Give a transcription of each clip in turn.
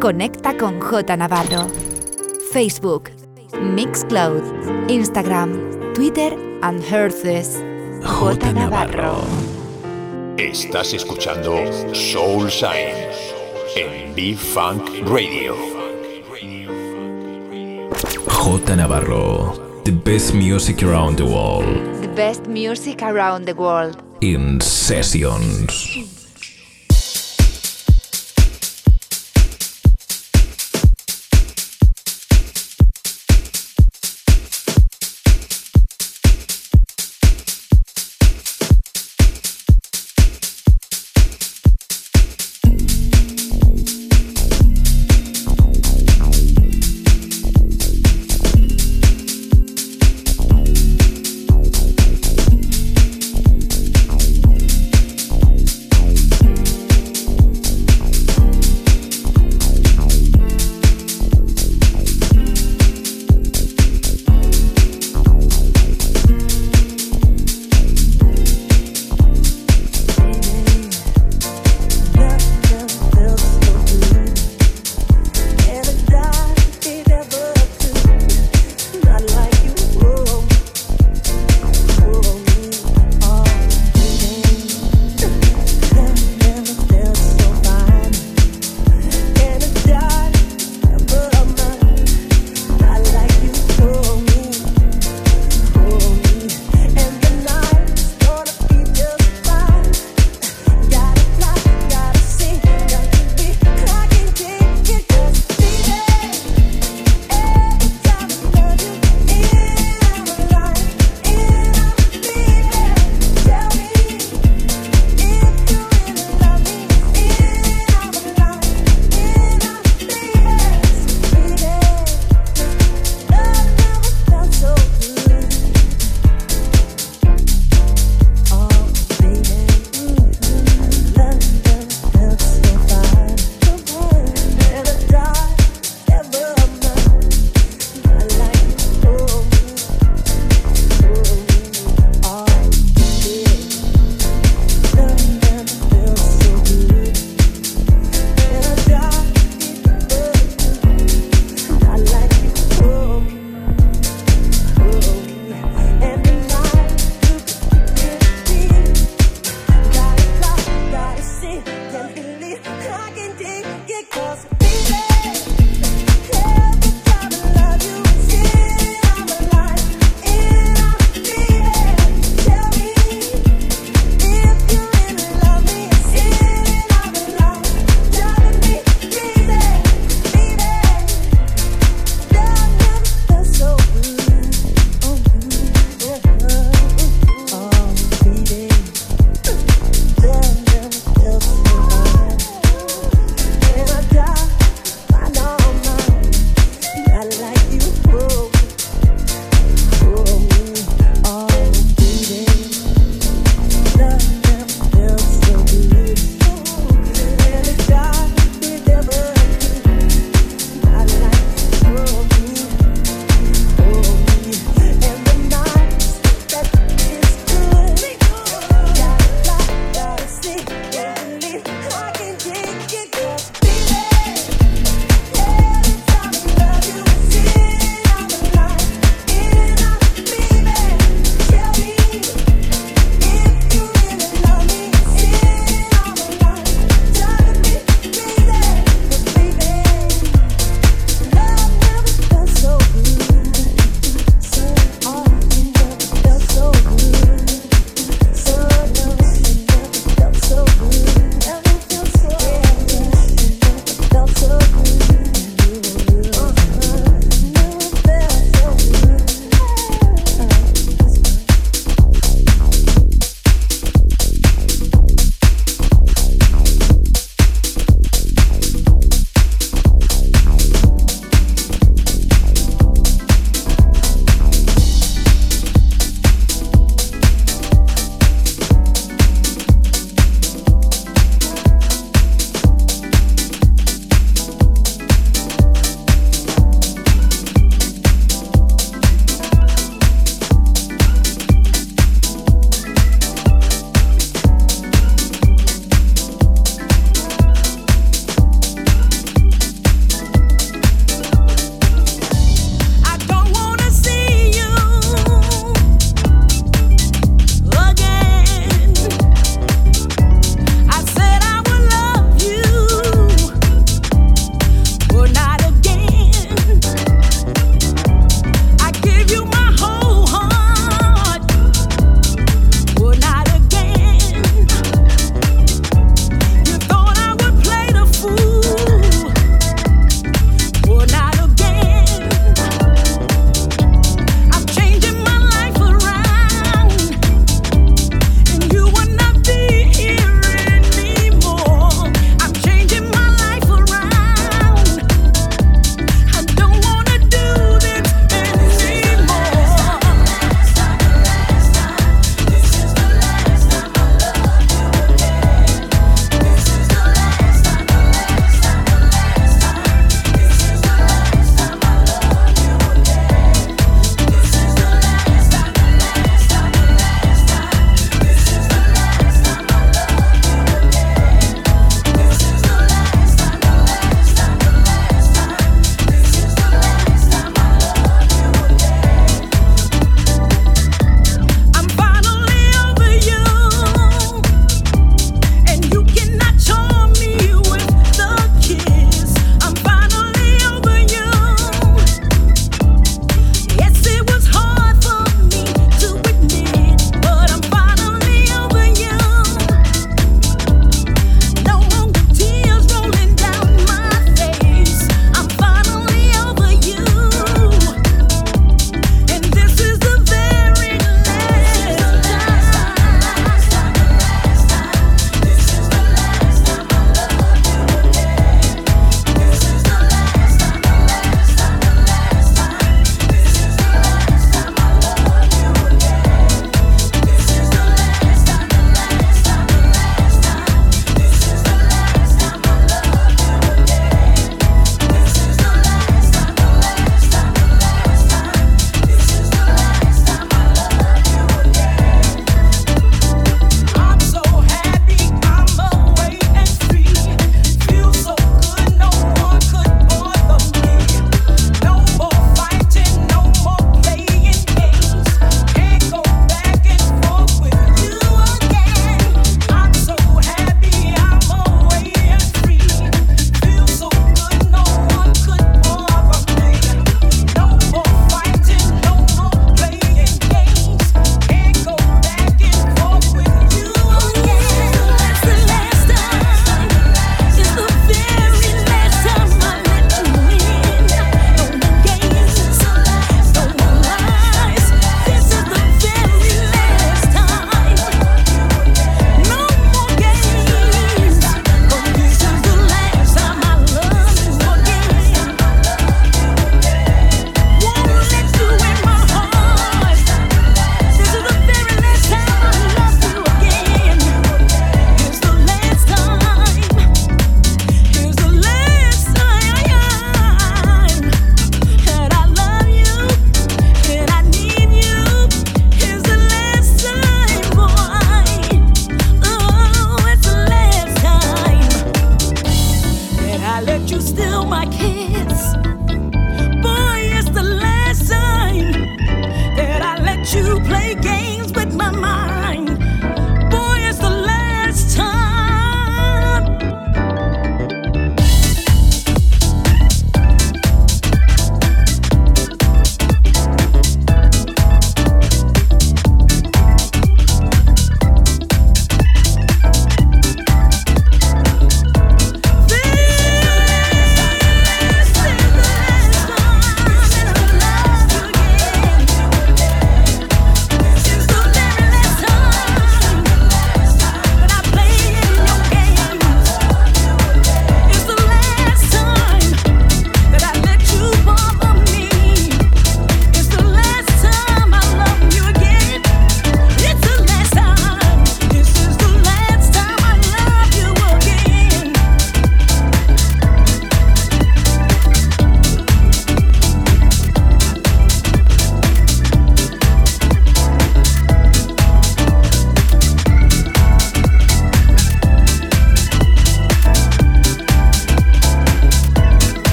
Conecta con J. Navarro. Facebook, Mixcloud, Instagram, Twitter and Herces. J. Navarro. Estás escuchando Soul Shine en Be Funk Radio. J. Navarro. The best music around the world. The best music around the world. In sessions.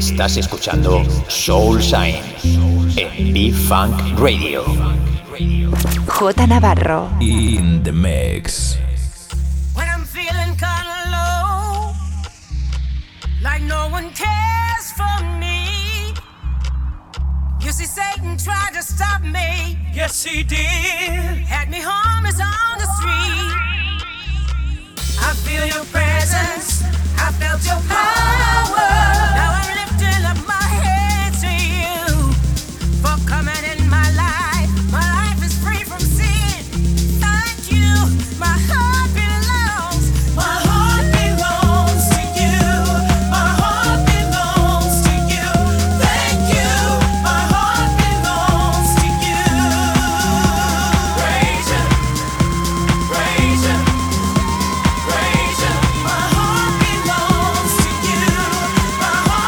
Estás escuchando Soul Shine en Be Funk Radio. J. Navarro in the mix. When I'm feeling kind of low, like no one cares for me. You see, Satan tried to stop me. Yes, he did. Had me homeless on the street. I feel your presence. I felt your power. Now I'm lifting up my head to you for coming in my life. My life is free from sin. Thank you. My heart belongs. My heart belongs to you. My heart belongs to you. Thank you. My heart belongs to you. Praise him. Praise him. Praise him. My heart belongs to you. My heart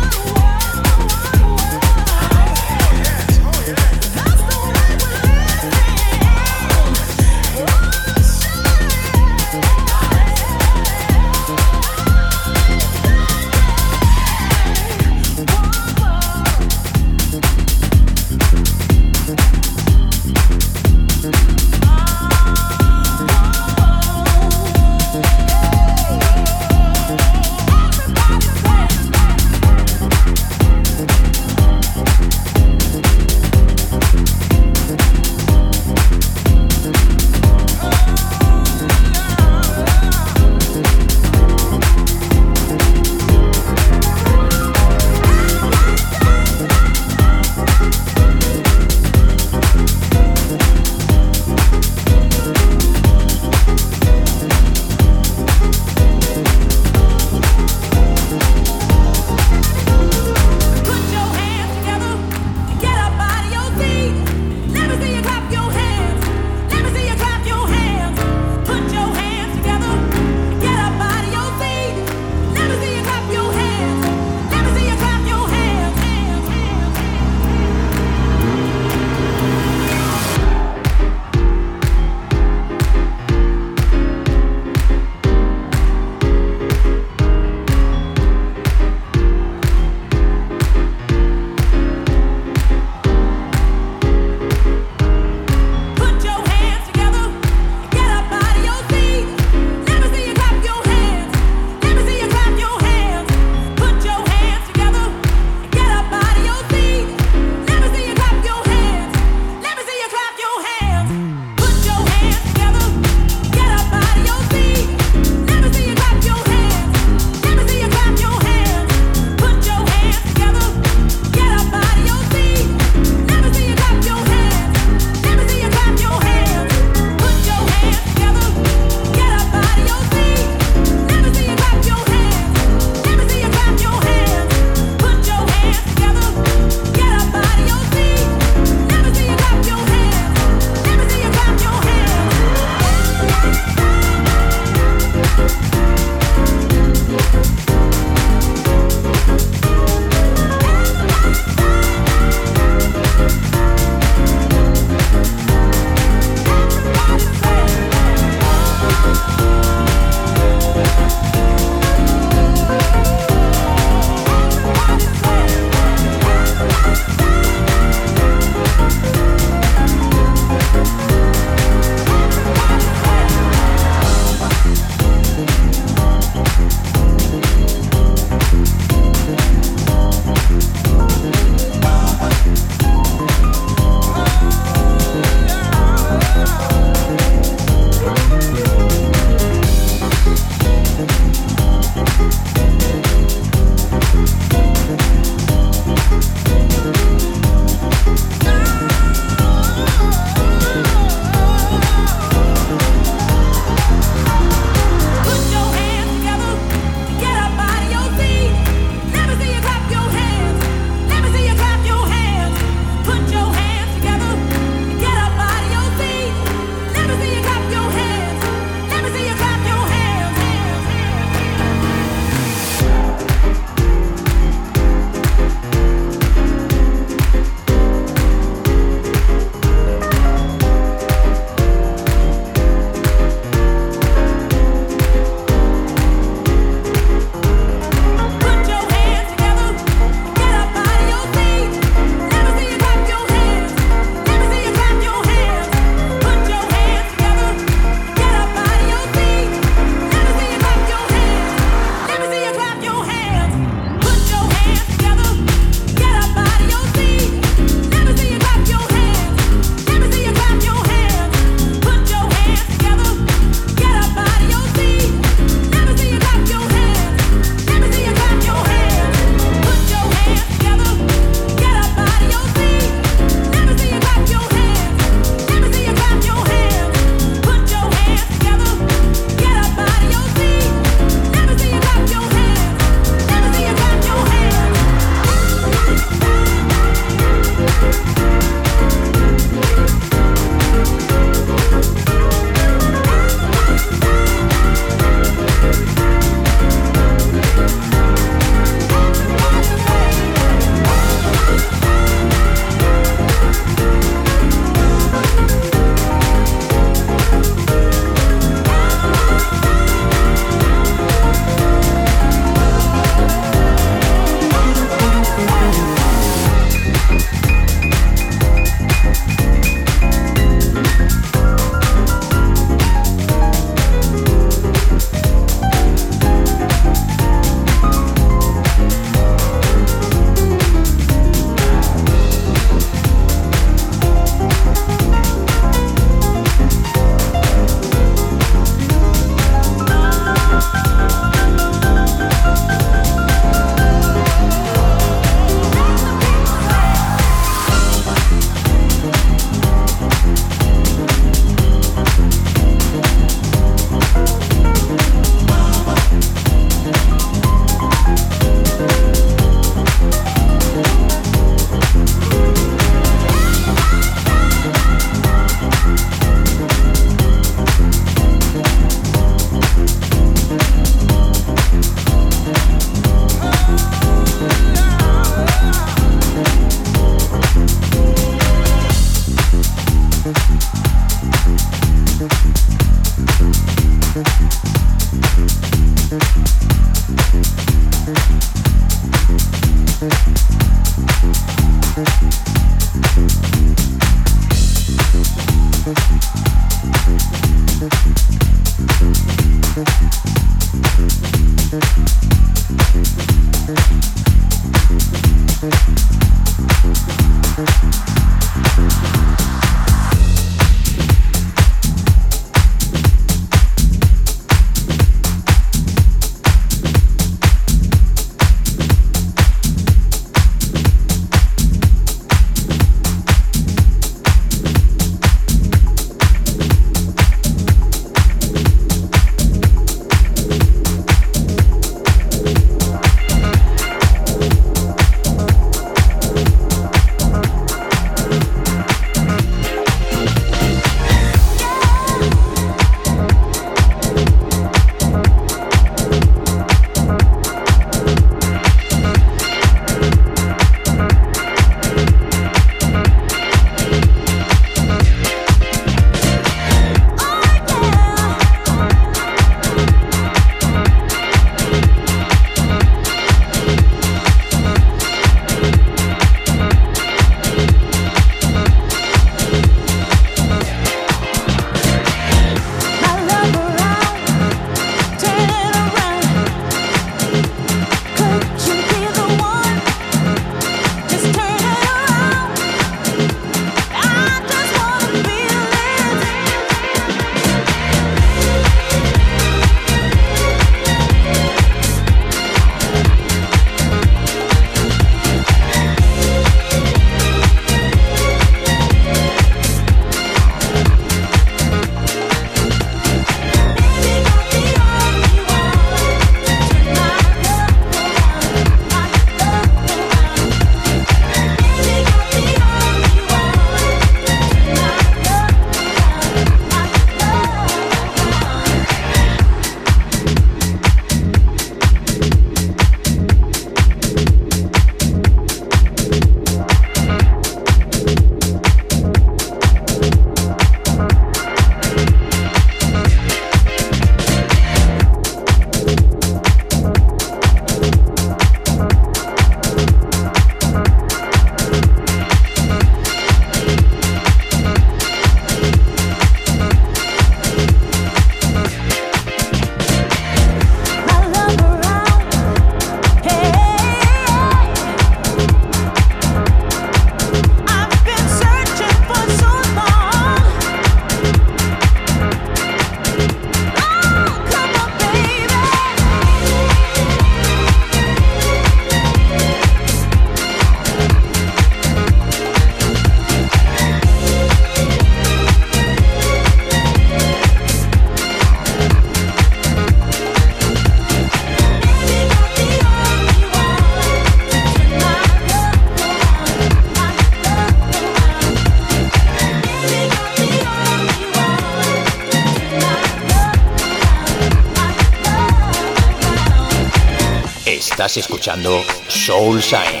Estás escuchando Soul Shine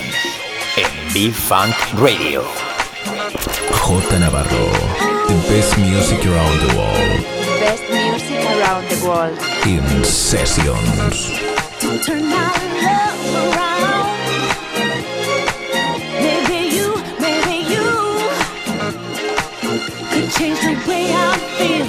en Be Funk Radio. J. Navarro, the best music around the world. Best music around the world. In sessions. Don't turn my love around. Maybe you could change the way I feel.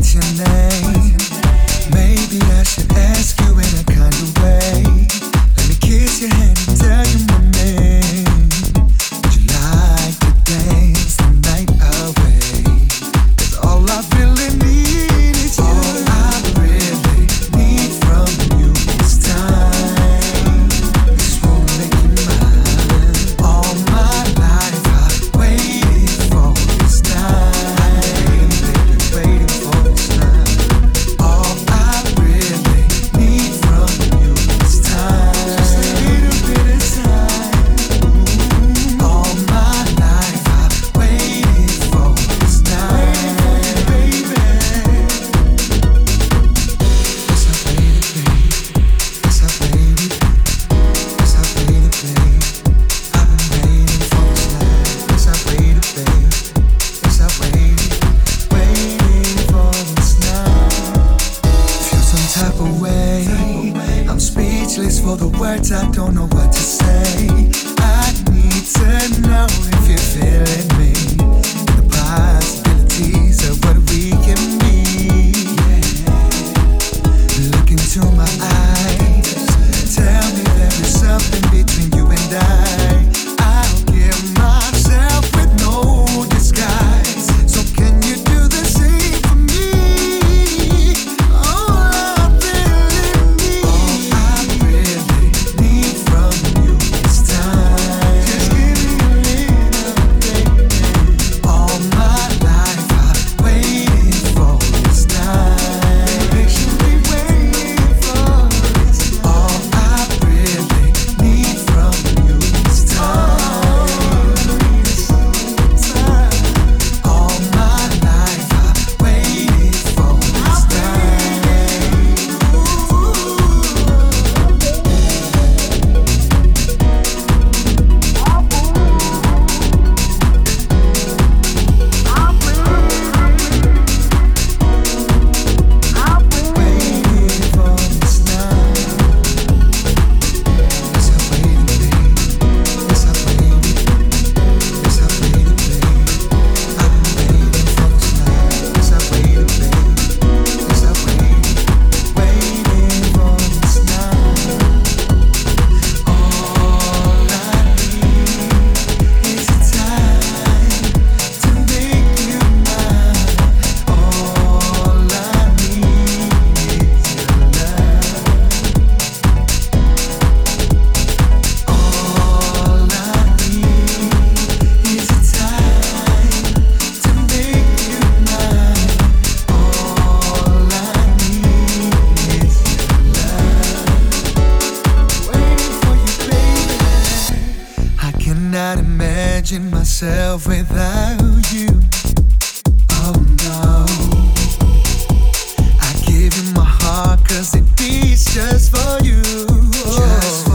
What's your name? Maybe I should ask you in a kind of way. Let me kiss your hand and tell you my name. Would you like to dance the night away? 'Cause all I really need is you. All I really need from you is time. This won't make you mine. All my life I've waited for this time. Baby, waiting for this time. All I really need from you is time. Just a little bit of time. All my life I've waited for this time. Baby, baby. That's how play the game. That's how play the game. That's how play the game. I've been waiting for this night. That's how play the game. That's how waiting for this night. Feel some type of way. I'm speechless for the words. I don't know what to say. I need to know if you're feeling me. The possibilities of what we can be. Look into my eyes. Tell me there is something between you and I. I'll give myself with no disguise. So can you do the same for me? All I really need. All I really need from you is time. Just give me a little, baby. All my life I've waited for this time. Patiently waiting for this time. All I really need from you is time. All my life I've waited for this time. Waiting for this night. That's how play the game. That's how play the game. That's how play the game. I've been waiting for this night. That's how play the game. That's how waiting for this night. All I need is the time to make you mine. All I need is your love. All I need is the time to make you mine. All I need is your love. Waiting for you, baby. I cannot imagine myself without you. Oh no, I give you my heart 'cause it beats just for you. Just